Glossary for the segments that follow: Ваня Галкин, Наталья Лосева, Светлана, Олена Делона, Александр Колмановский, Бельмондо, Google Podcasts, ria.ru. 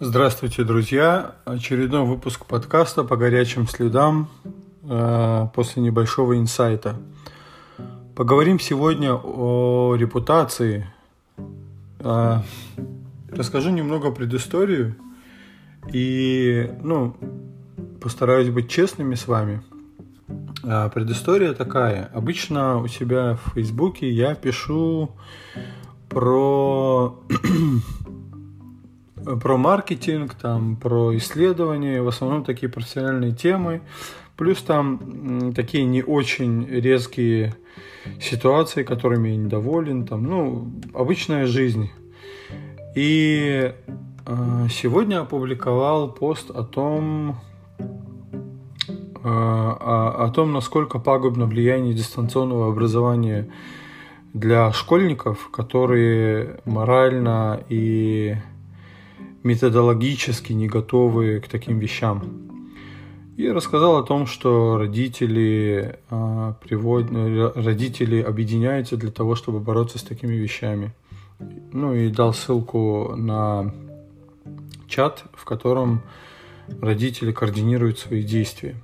Здравствуйте, друзья! Очередной выпуск подкаста по горячим следам после небольшого инсайта. Поговорим сегодня о репутации. Расскажу немного предысторию и постараюсь быть честными с вами. Предыстория такая. Обычно у себя в Фейсбуке я пишу про маркетинг, про исследования, в основном такие профессиональные темы, плюс такие не очень резкие ситуации, которыми я недоволен, обычная жизнь. И сегодня опубликовал пост о том, насколько пагубно влияние дистанционного образования для школьников, которые морально и методологически не готовы к таким вещам. И рассказал о том, что родители объединяются для того, чтобы бороться с такими вещами. И дал ссылку на чат, в котором родители координируют свои действия.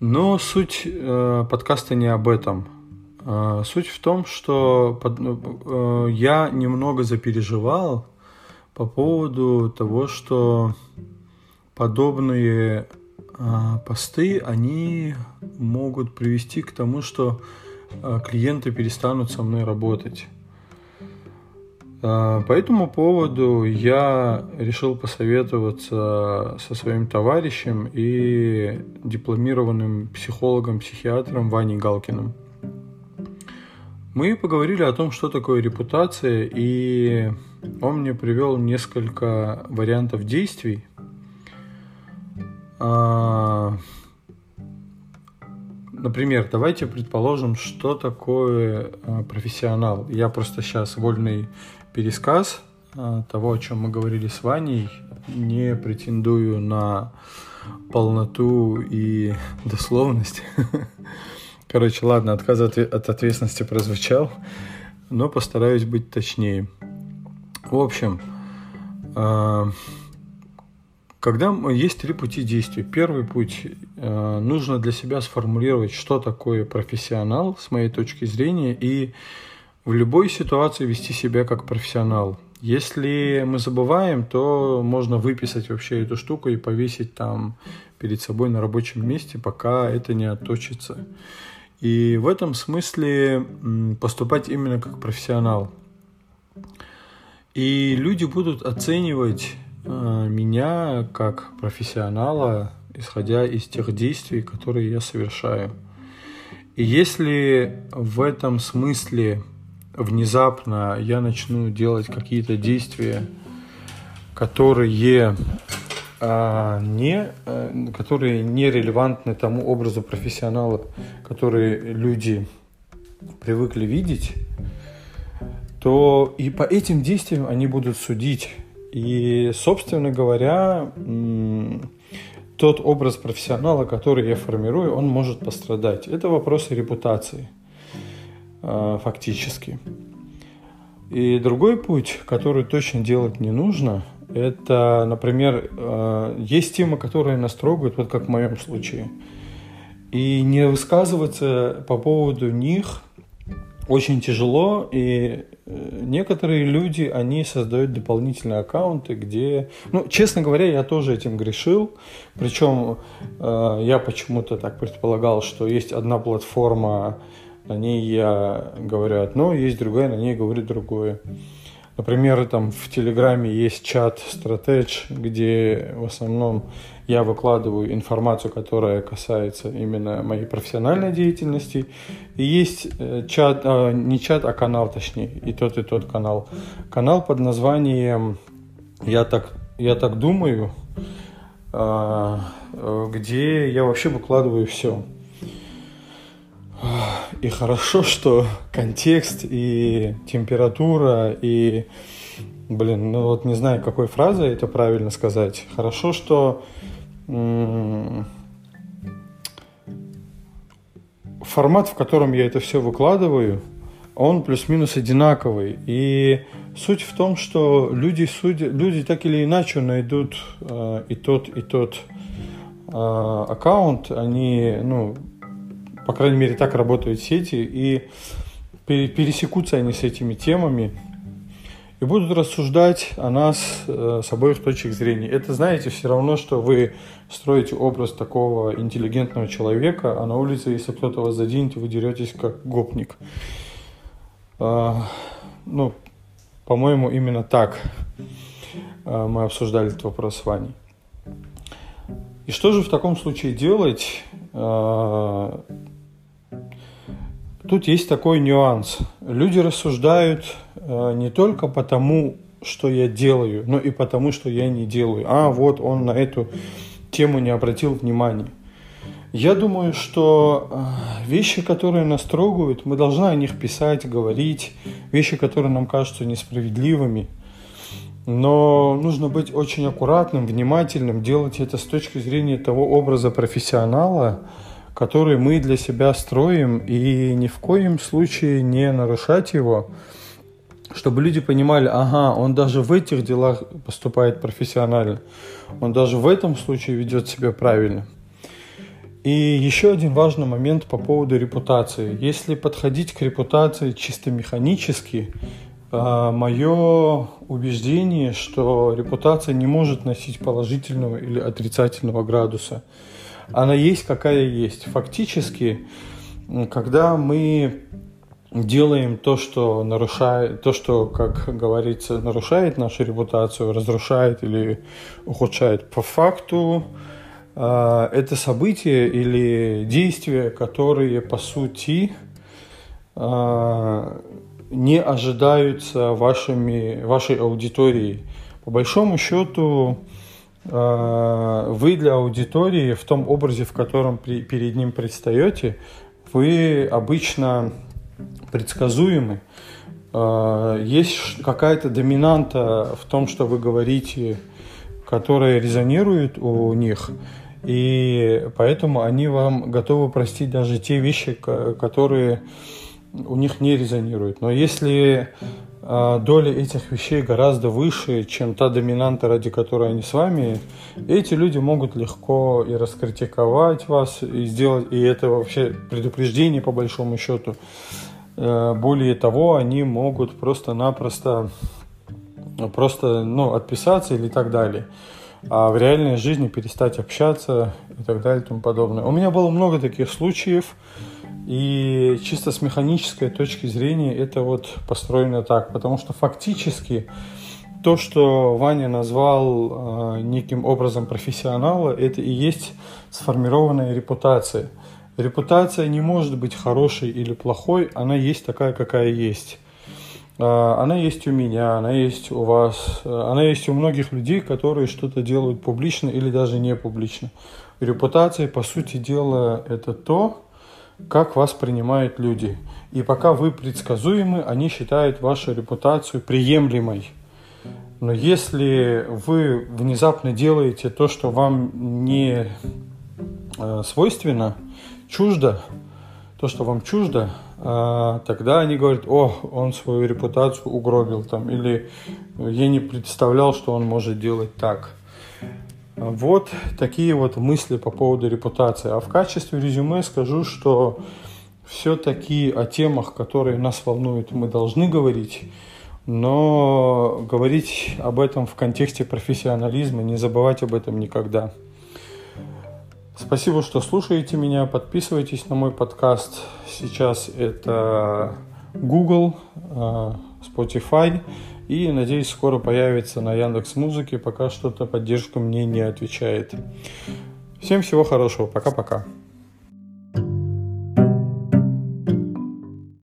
Но суть подкаста не об этом. Суть в том, что я немного запереживал по поводу того, что подобные посты, они могут привести к тому, что клиенты перестанут со мной работать. По этому поводу я решил посоветоваться со своим товарищем и дипломированным психологом-психиатром Ваней Галкиным. Мы поговорили о том, что такое репутация, и он мне привел несколько вариантов действий. Например, давайте предположим, что такое профессионал. Я просто сейчас вольный пересказ того, о чем мы говорили с Ваней. Не претендую на полноту и дословность. Короче, ладно, отказ от ответственности прозвучал, но постараюсь быть точнее. В общем, есть три пути действий. Первый путь – нужно для себя сформулировать, что такое профессионал, с моей точки зрения, и в любой ситуации вести себя как профессионал. Если мы забываем, то можно выписать вообще эту штуку и повесить перед собой на рабочем месте, пока это не отточится. И в этом смысле поступать именно как профессионал. И люди будут оценивать меня как профессионала, исходя из тех действий, которые я совершаю. И если в этом смысле внезапно я начну делать какие-то действия, которые не релевантны тому образу профессионала, который люди привыкли видеть, то и по этим действиям они будут судить. И, собственно говоря, тот образ профессионала, который я формирую, он может пострадать. Это вопросы репутации, фактически. И другой путь, который точно делать не нужно, это, например, есть темы, которые нас трогают, вот как в моем случае. И не высказываться по поводу них очень тяжело, и некоторые люди, они создают дополнительные аккаунты, где... честно говоря, я тоже этим грешил, причем я почему-то так предполагал, что есть одна платформа, на ней я говорю одно, есть другая, на ней говорю другое. Например, в Телеграме есть чат «Стратеж», где в основном я выкладываю информацию, которая касается именно моей профессиональной деятельности. И есть канал, точнее, и тот канал. Канал под названием «Я так думаю», где я вообще выкладываю все. И хорошо, что контекст и температура, и, не знаю, какой фразой это правильно сказать. Хорошо, что формат, в котором я это все выкладываю, он плюс-минус одинаковый. И суть в том, что люди так или иначе найдут и тот аккаунт. Они, по крайней мере, так работают сети, и пересекутся они с этими темами и будут рассуждать о нас с обоих точек зрения. Это, знаете, все равно, что вы строите образ такого интеллигентного человека, а на улице, если кто-то вас заденет, вы деретесь как гопник. По-моему, именно так мы обсуждали этот вопрос с Ваней. И что же в таком случае делать? Тут есть такой нюанс. Люди рассуждают не только потому, что я делаю, но и потому, что я не делаю. А вот он на эту тему не обратил внимания. Я думаю, что вещи, которые нас трогают, мы должны о них писать, говорить. Вещи, которые нам кажутся несправедливыми. Но нужно быть очень аккуратным, внимательным, делать это с точки зрения того образа профессионала, который мы для себя строим, и ни в коем случае не нарушать его, чтобы люди понимали, он даже в этих делах поступает профессионально, он даже в этом случае ведет себя правильно. И еще один важный момент по поводу репутации. Если подходить к репутации чисто механически, мое убеждение, что репутация не может носить положительного или отрицательного градуса. Она есть, какая есть. Фактически, когда мы делаем то, что, как говорится, нарушает нашу репутацию, разрушает или ухудшает, по факту это события или действия, которые, по сути, не ожидаются вашей аудиторией. По большому счету, вы для аудитории в том образе, в котором перед ним предстаете, вы обычно предсказуемы. Есть какая-то доминанта в том, что вы говорите, которая резонирует у них, и поэтому они вам готовы простить даже те вещи, которые у них не резонируют. Но если доля этих вещей гораздо выше, чем та доминанта, ради которой они с вами, эти люди могут легко и раскритиковать вас, и сделать, и это вообще предупреждение по большому счету. Более того, они могут просто-напросто отписаться или так далее, а в реальной жизни перестать общаться и так далее и тому подобное. У меня было много таких случаев, и чисто с механической точки зрения это построено так, потому что фактически то, что Ваня назвал неким образом профессионала, это и есть сформированная репутация. Репутация не может быть хорошей или плохой, она есть такая, какая есть. Она есть у меня, она есть у вас, она есть у многих людей, которые что-то делают публично или даже не публично. Репутация, по сути дела, это то, как вас принимают люди. И пока вы предсказуемы, они считают вашу репутацию приемлемой. Но если вы внезапно делаете то, что вам не свойственно, чуждо, тогда они говорят: он свою репутацию угробил, или я не представлял, что он может делать так. Вот такие мысли по поводу репутации. А в качестве резюме скажу, что все-таки о темах, которые нас волнуют, мы должны говорить, но говорить об этом в контексте профессионализма, не забывать об этом никогда. Спасибо, что слушаете меня. Подписывайтесь на мой подкаст. Сейчас это Google, Spotify. И, надеюсь, скоро появится на Яндекс.Музыке. Пока что-то поддержка мне не отвечает. Всем всего хорошего. Пока-пока.